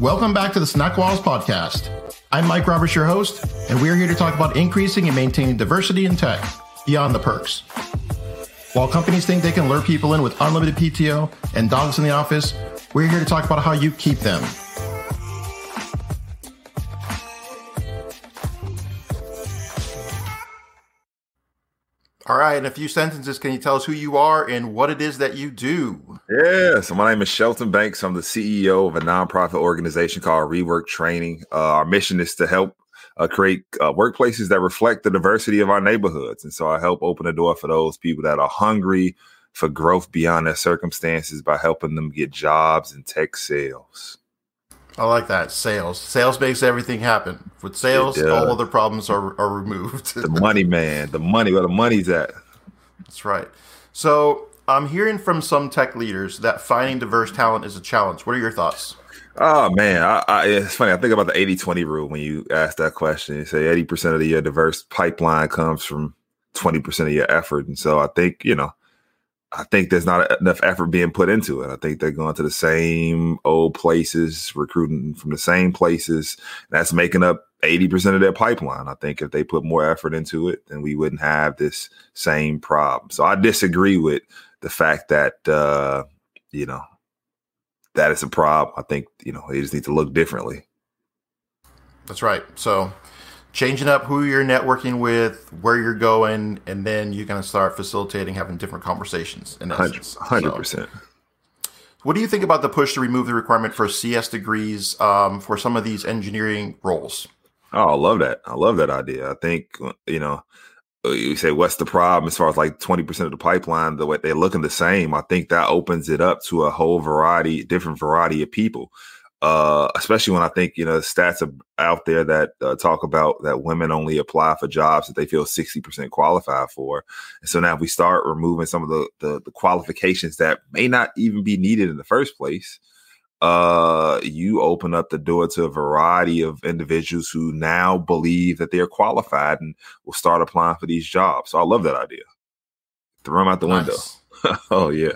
Welcome back to the Snackwalls podcast. I'm Mike Roberts, your host, and we're here to talk about increasing and maintaining diversity in tech beyond the perks. While companies think they can lure people in with unlimited PTO and dogs in the office, we're here to talk about how you keep them. All right, in a few sentences, can you tell us who you are and what it is that you do? Yeah, so my name is Sheldon Banks. I'm the CEO of a nonprofit organization called Rework Training. Our mission is to help create workplaces that reflect the diversity of our neighborhoods. And so I help open the door for those people that are hungry for growth beyond their circumstances by helping them get jobs in tech sales. I like that. Sales. Sales makes everything happen. With sales, all other problems are removed. The money, man. The money, where the money's at. That's right. So I'm hearing from some tech leaders that finding diverse talent is a challenge. What are your thoughts? Oh, man. It's funny. I think about the 80-20 rule when you ask that question. You say 80% of your diverse pipeline comes from 20% of your effort. And so I think, I think there's not enough effort being put into it. I think they're going to the same old places, recruiting from the same places. That's making up 80% of their pipeline. I think if they put more effort into it, then we wouldn't have this same problem. So I disagree with the fact that, that is a problem. I think, they just need to look differently. That's right. So changing up who you're networking with, where you're going, and then you're going to start facilitating having different conversations. In 100%. So, what do you think about the push to remove the requirement for CS degrees for some of these engineering roles? Oh, I love that. I love that idea. I think, you say, what's the problem as far as like 20% of the pipeline, the way they're looking the same. I think that opens it up to a whole variety, different variety of people. Especially when I think, stats are out there that talk about that women only apply for jobs that they feel 60% qualified for. And so now if we start removing some of the qualifications that may not even be needed in the first place, you open up the door to a variety of individuals who now believe that they're qualified and will start applying for these jobs. So I love that idea. Throw them out the window. Oh, yeah.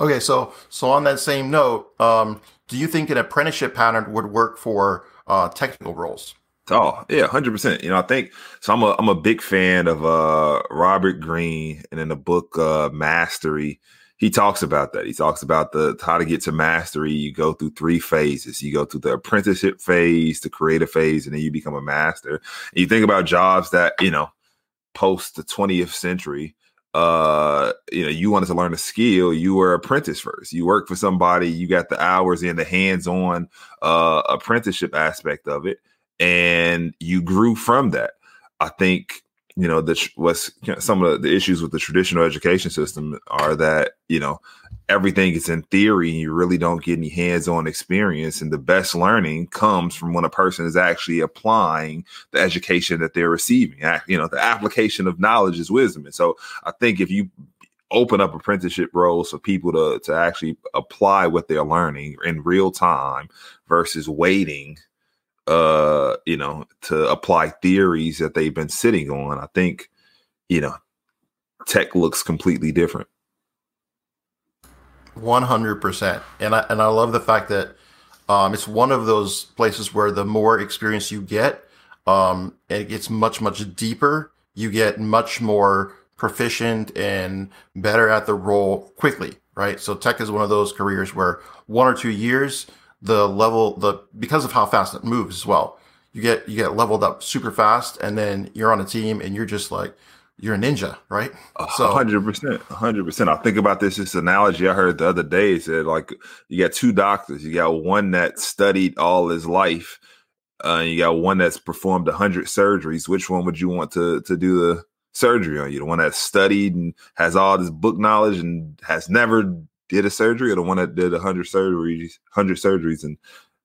Okay, so on that same note, do you think an apprenticeship pattern would work for technical roles? Oh, yeah, 100%. I think so. I'm a big fan of Robert Greene, and in the book Mastery, he talks about that. He talks about how to get to mastery. You go through three phases. You go through the apprenticeship phase, the creative phase, and then you become a master. And you think about jobs that post the 20th century. You wanted to learn a skill, you were apprentice first. You worked for somebody, you got the hours in, the hands-on apprenticeship aspect of it, and you grew from that. I think, some of the issues with the traditional education system are that, everything is in theory and you really don't get any hands-on experience. And the best learning comes from when a person is actually applying the education that they're receiving. The application of knowledge is wisdom. And so I think if you open up apprenticeship roles for people to actually apply what they're learning in real time versus waiting, to apply theories that they've been sitting on, I think, tech looks completely different. 100%. And I love the fact that it's one of those places where the more experience you get, it gets much, much deeper. You get much more proficient and better at the role quickly, right? So tech is one of those careers where 1 or 2 years, because of how fast it moves as well, you get leveled up super fast, and then you're on a team and you're just like, you're a ninja, right? So 100%. I think about this analogy I heard the other day. It said, like, you got two doctors. You got one that studied all his life, and you got one that's performed 100 surgeries. Which one would you want to do the surgery on you? The one that studied and has all this book knowledge and has never did a surgery, or the one that did 100 surgeries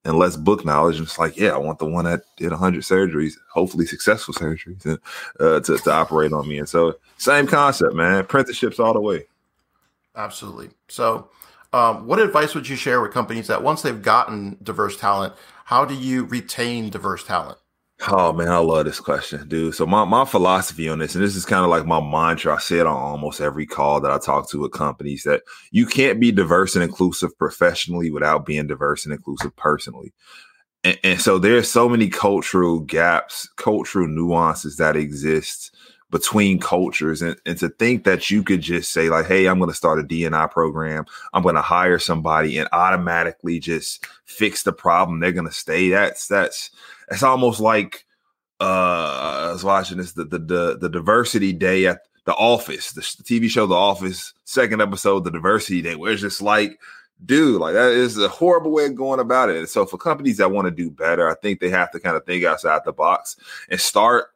and less book knowledge? And it's like, yeah, I want the one that did 100 surgeries, hopefully successful surgeries, to operate on me. And so same concept, man. Apprenticeships all the way. Absolutely. So what advice would you share with companies that once they've gotten diverse talent, how do you retain diverse talent? Oh, man, I love this question, dude. So my philosophy on this, and this is kind of like my mantra, I say it on almost every call that I talk to with companies, that you can't be diverse and inclusive professionally without being diverse and inclusive personally. And so there's so many cultural gaps, cultural nuances that exist between cultures. And to think that you could just say like, hey, I'm going to start a D&I program. I'm going to hire somebody and automatically just fix the problem. They're going to stay. That's almost like I was watching this, the diversity day at The Office, the TV show, The Office, second episode, the diversity day, where it's just like, dude, like that is a horrible way of going about it. And so for companies that want to do better, I think they have to kind of think outside the box and start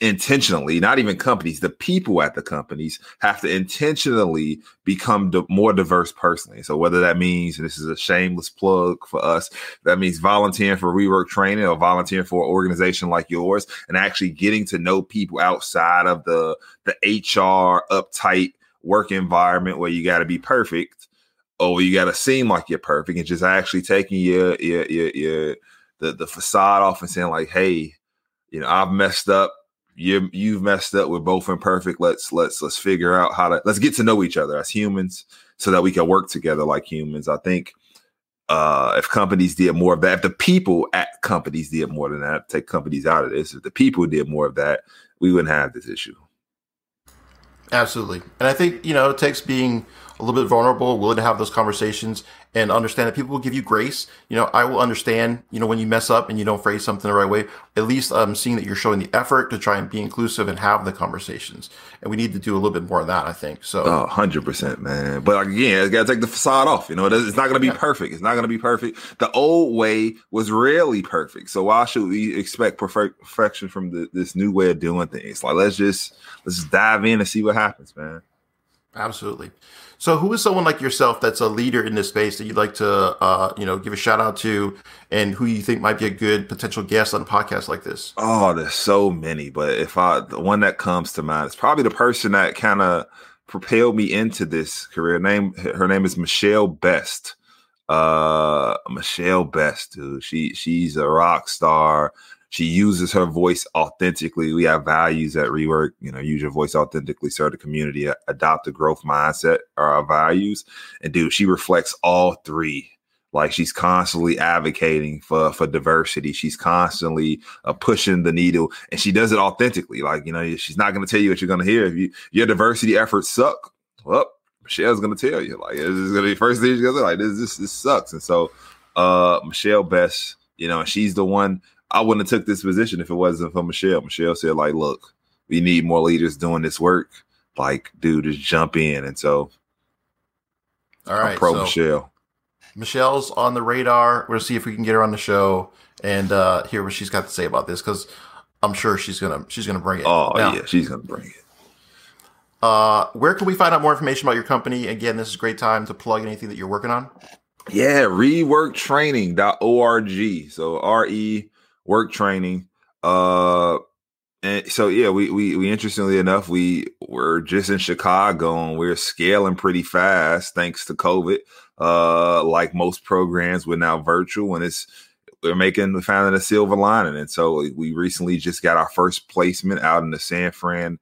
intentionally, not even companies, the people at the companies have to intentionally become more diverse personally. So whether that means, and this is a shameless plug for us, that means volunteering for Rework Training or volunteering for an organization like yours and actually getting to know people outside of the HR uptight work environment where you got to be perfect or you got to seem like you're perfect, and just actually taking your the facade off and saying like, hey, you know, I've messed up. You've messed up. We're both imperfect. Let's figure out how to, let's get to know each other as humans so that we can work together like humans. I think if companies did more of that, if the people at companies did more than that, take companies out of this, if the people did more of that, we wouldn't have this issue. Absolutely. And I think, you know, it takes being a little bit vulnerable, willing to have those conversations and understand that people will give you grace. You know, I will understand, you know, when you mess up and you don't phrase something the right way, at least I'm seeing that you're showing the effort to try and be inclusive and have the conversations. And we need to do a little bit more of that, I think. So 100%, man. But again, it's got to take the facade off. You know, it's not going to be perfect. It's not going to be perfect. The old way was rarely perfect. So why should we expect perfection from this new way of doing things? Like, let's just dive in and see what happens, man. Absolutely. So who is someone like yourself that's a leader in this space that you'd like to, you know, give a shout out to, and who you think might be a good potential guest on a podcast like this? Oh, there's so many. But the one that comes to mind is probably the person that kind of propelled me into this career. Her name is Michelle Best. Michelle Best, dude. She's a rock star. She uses her voice authentically. We have values at Rework. You know, use your voice authentically, serve the community, adopt a growth mindset are our values. And dude, she reflects all three. Like, she's constantly advocating for diversity. She's constantly pushing the needle, and she does it authentically. Like, you know, she's not going to tell you what you're going to hear. If your diversity efforts suck, well, Michelle's going to tell you. Like, this is going to be first thing she's going to say. Like, this sucks. And so Michelle Best, you know, she's the one. I wouldn't have took this position if it wasn't for Michelle. Michelle said, like, look, we need more leaders doing this work. Like, dude, just jump in. And so, all right, I'm pro Michelle. Michelle's on the radar. We're going to see if we can get her on the show and hear what she's got to say about this, because I'm sure she's gonna bring it. Oh, now, yeah, she's going to bring it. Where can we find out more information about your company? Again, this is a great time to plug anything that you're working on. Yeah, reworktraining.org. So Rework Training. And so, yeah, we interestingly enough, we're just in Chicago, and we're scaling pretty fast thanks to COVID. Like most programs, we're now virtual, and we're finding a silver lining. And so we recently just got our first placement out in the San Fran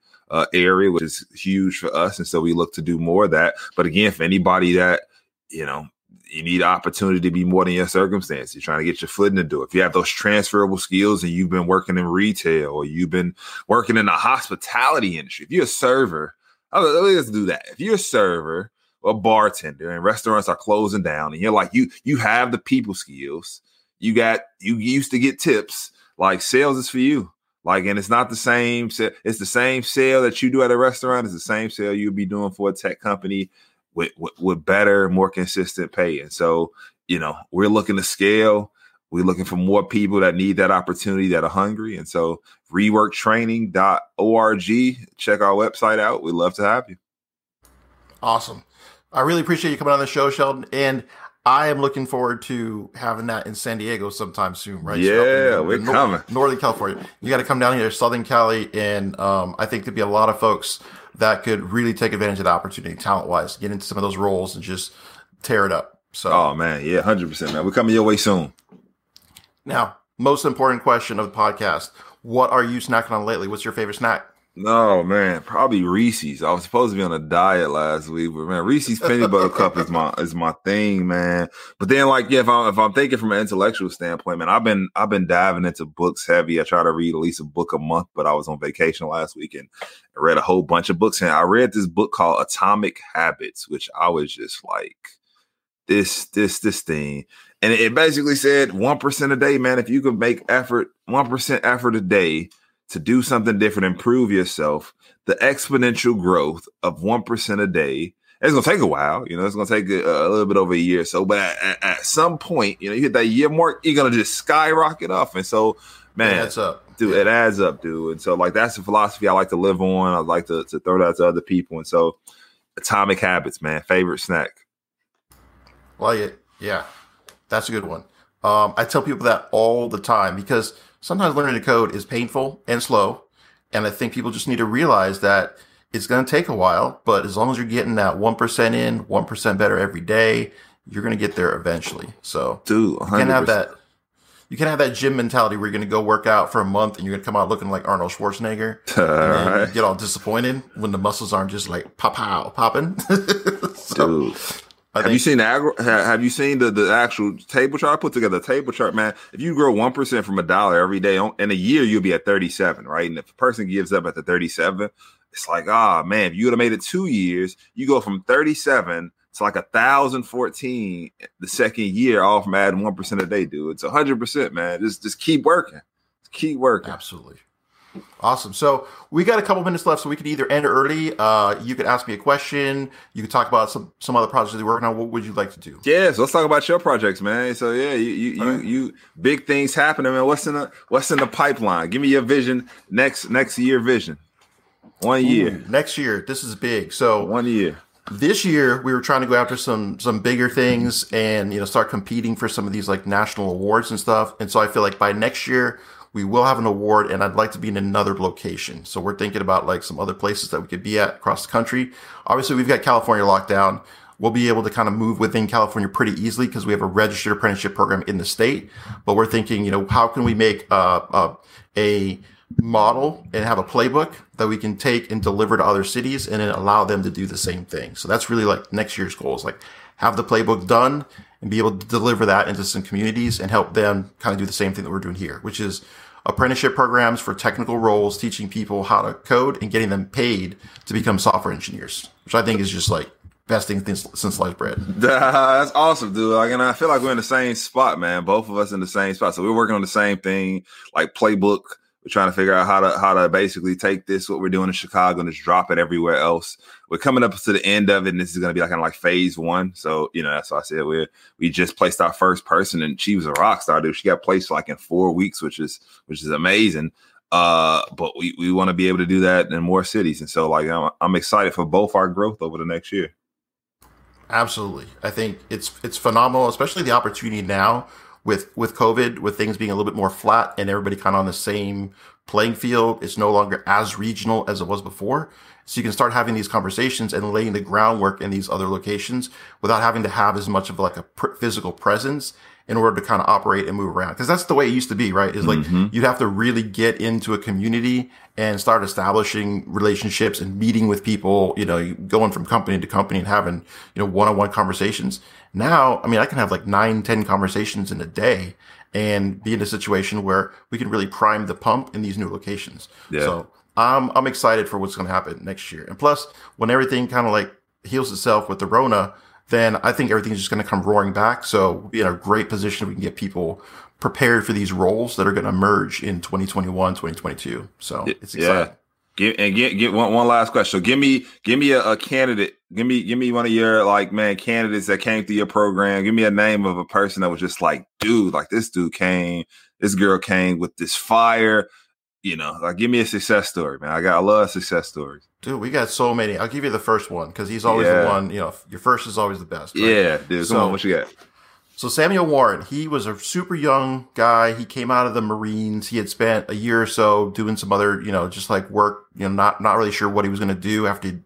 area, which is huge for us. And so we look to do more of that. But again, for anybody that, you know, you need opportunity to be more than your circumstance. You're trying to get your foot in the door. If you have those transferable skills and you've been working in retail or you've been working in the hospitality industry, if you're a server, let's do that. If you're a server or bartender and restaurants are closing down and you're like, you have the people skills, you used to get tips, like sales is for you. Like, and it's not the same. It's the same sale that you do at a restaurant. It's the same sale you'll be doing for a tech company. With better, more consistent pay. And so, you know, we're looking to scale. We're looking for more people that need that opportunity, that are hungry. And so reworktraining.org. Check our website out. We'd love to have you. Awesome. I really appreciate you coming on the show, Sheldon. And I am looking forward to having that in San Diego sometime soon, right? Yeah, so we're coming. Northern California. You got to come down here to Southern Cali. And I think there'd be a lot of folks that could really take advantage of the opportunity talent-wise, get into some of those roles and just tear it up. So, oh, man, yeah, 100%, man. We're coming your way soon. Now, most important question of the podcast. What are you snacking on lately? What's your favorite snack? No, man, probably Reese's. I was supposed to be on a diet last week, but man, Reese's peanut butter cup is my thing, man. But then, like, yeah, if I'm thinking from an intellectual standpoint, man, I've been diving into books heavy. I try to read at least a book a month, but I was on vacation last week and I read a whole bunch of books. And I read this book called Atomic Habits, which I was just like, this thing. And it basically said 1% a day, man. If you could make effort, 1% effort a day, to do something different, improve yourself, the exponential growth of 1% a day. It's going to take a while. You know, it's going to take a little bit over a year or so. But at some point, you know, you hit that year mark, you're going to just skyrocket off. And so, man, it adds up. Dude, it adds up, dude. And so, like, that's the philosophy I like to live on. I like to throw that to other people. And so, Atomic Habits, man, favorite snack. Like it. Yeah, that's a good one. I tell people that all the time because sometimes learning to code is painful and slow, and I think people just need to realize that it's going to take a while, but as long as you're getting that 1% in, 1% better every day, you're going to get there eventually. So dude, you can have that gym mentality where you're going to go work out for a month and you're going to come out looking like Arnold Schwarzenegger, and then you get all disappointed when the muscles aren't just like popping. So, dude. Have you seen the actual table chart? I put together a table chart, man. If you grow 1% from $1 every day, in a year, you'll be at 37, right? And if a person gives up at the 37, it's like, man, if you would have made it 2 years, you go from 37 to like 1,014 the second year, all from adding 1% a day, dude. It's 100%, man. Just keep working. Just keep working. Absolutely. Awesome. So we got a couple minutes left, so we could either end early. You could ask me a question. You could talk about some other projects that you're working on. What would you like to do? Yeah, so let's talk about your projects, man. So yeah, you big things happening, man. What's in the pipeline? Give me your vision next year vision. 1 year. Ooh, next year, this is big. So 1 year. This year we were trying to go after some bigger things and start competing for some of these like national awards and stuff. And so I feel like by next year we will have an award, and I'd like to be in another location. So we're thinking about like some other places that we could be at across the country. Obviously, we've got California locked down. We'll be able to kind of move within California pretty easily because we have a registered apprenticeship program in the state. But we're thinking, how can we make a model and have a playbook that we can take and deliver to other cities and then allow them to do the same thing. So that's really like next year's goal is like have the playbook done and be able to deliver that into some communities and help them kind of do the same thing that we're doing here, which is apprenticeship programs for technical roles, teaching people how to code and getting them paid to become software engineers, which I think is just like best thing since sliced bread. That's awesome, dude. Like, and I feel like we're in the same spot, man. Both of us in the same spot. So we're working on the same thing, like playbook. We're trying to figure out how to basically take this, what we're doing in Chicago, and just drop it everywhere else. We're coming up to the end of it, and this is going to be like kind of like phase one. So, that's why I said we just placed our first person, and she was a rock star, dude. She got placed like in 4 weeks, which is amazing. But we want to be able to do that in more cities. And so, like, I'm excited for both our growth over the next year. Absolutely. I think it's phenomenal, especially the opportunity now. With COVID, with things being a little bit more flat and everybody kind of on the same playing field, it's no longer as regional as it was before. So you can start having these conversations and laying the groundwork in these other locations without having to have as much of like a physical presence in order to kind of operate and move around. Because that's the way it used to be, right? Is like you'd have to really get into a community and start establishing relationships and meeting with people, going from company to company and having, one-on-one conversations. Now, I mean, I can have like 9-10 conversations in a day and be in a situation where we can really prime the pump in these new locations. Yeah. So I'm excited for what's going to happen next year. And plus, when everything kind of like heals itself with the Rona, then I think everything's just going to come roaring back. So we'll be in a great position. We can get people prepared for these roles that are going to emerge in 2021, 2022. So it's exciting. Yeah. Get one last question. So give me a candidate. Give me one of your like, man, candidates that came through your program. Give me a name of a person that was just like, dude, like this girl came with this fire. Like give me a success story, man. I love success stories. Dude, we got so many. I'll give you the first one because he's always the one, your first is always the best. Right? Yeah, dude. So, come on, what you got? So Samuel Warren, he was a super young guy. He came out of the Marines. He had spent a year or so doing some other, just like work, not really sure what he was going to do after,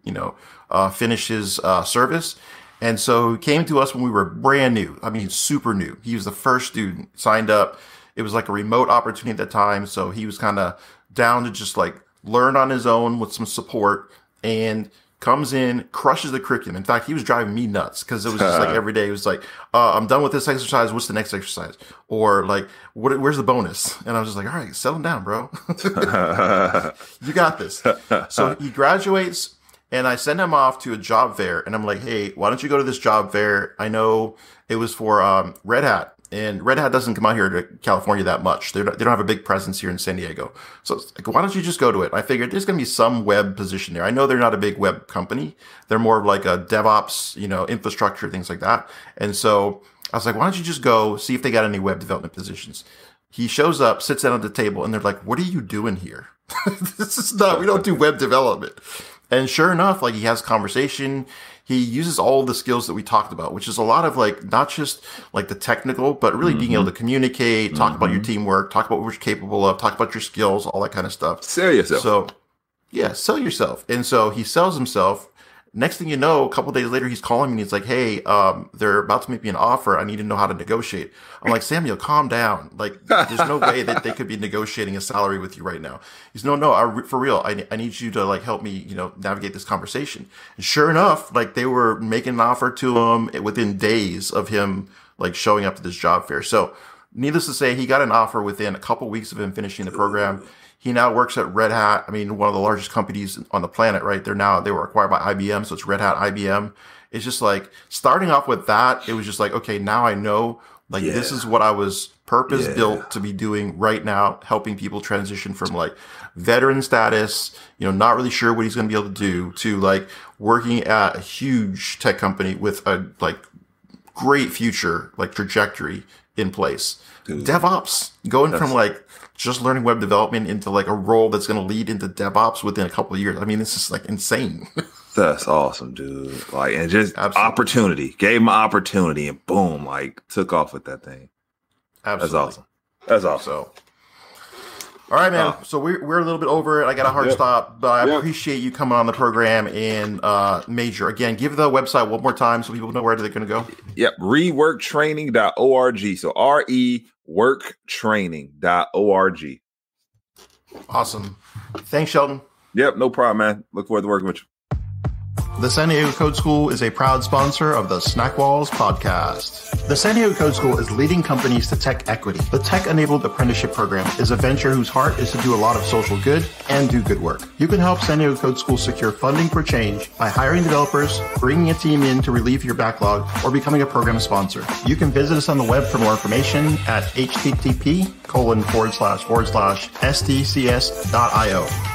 finish his service. And so he came to us when we were brand new. I mean, super new. He was the first student signed up. It was like a remote opportunity at the time, so he was kind of down to just like learn on his own with some support, and comes in, crushes the curriculum. In fact, he was driving me nuts because it was just like every day. It was like, I'm done with this exercise. What's the next exercise? Or like, where's the bonus? And I was just like, all right, settle down, bro. You got this. So he graduates, and I send him off to a job fair. And I'm like, hey, why don't you go to this job fair? I know it was for Red Hat. And Red Hat doesn't come out here to California that much. They don't have a big presence here in San Diego. So like, why don't you just go to it? I figured there's going to be some web position there. I know they're not a big web company. They're more of like a DevOps, you know, infrastructure, things like that. And so I was like, why don't you just go see if they got any web development positions? He shows up, sits down at the table, and they're like, what are you doing here? This is not, we don't do web development. And sure enough, like, he has conversation. He uses all the skills that we talked about, which is a lot of like, not just like the technical, but really being able to communicate, talk about your teamwork, talk about what you're capable of, talk about your skills, all that kind of stuff. Sell yourself. So yeah, sell yourself. And so he sells himself. Next thing you know, a couple of days later, he's calling me and he's like, hey, they're about to make me an offer. I need to know how to negotiate. I'm like, Samuel, calm down. Like, there's no way that they could be negotiating a salary with you right now. He's no, for real, I need you to like help me, you know, navigate this conversation. And sure enough, like, they were making an offer to him within days of him like showing up to this job fair. So needless to say, he got an offer within a couple of weeks of him finishing the program. He now works at Red Hat. I mean, one of the largest companies on the planet, right? They were acquired by IBM. So it's Red Hat, IBM. It's just like starting off with that. It was just like, okay, now I know, like, this is what I was purpose built to be doing right now, helping people transition from like veteran status, you know, not really sure what he's going to be able to do, to like working at a huge tech company with a like great future, like trajectory in place. Dude. DevOps, going from like, just learning web development into like a role that's going to lead into DevOps within a couple of years. I mean, this is like insane. That's awesome, dude. Like, and just opportunity. Gave him an opportunity and boom, like took off with that thing. Absolutely. That's awesome. That's awesome. So, all right, man. So we're a little bit over it. I got a hard stop, but I appreciate you coming on the program. And Major, again, give the website one more time so people know where they're going to go. Yep. Reworktraining.org. So reworktraining.org. Awesome. Thanks, Sheldon. Yep. No problem, man. Look forward to working with you. The San Diego Code School is a proud sponsor of the Snackwalls podcast. The San Diego Code School is leading companies to tech equity. The Tech-Enabled Apprenticeship Program is a venture whose heart is to do a lot of social good and do good work. You can help San Diego Code School secure funding for change by hiring developers, bringing a team in to relieve your backlog, or becoming a program sponsor. You can visit us on the web for more information at http://stcs.io.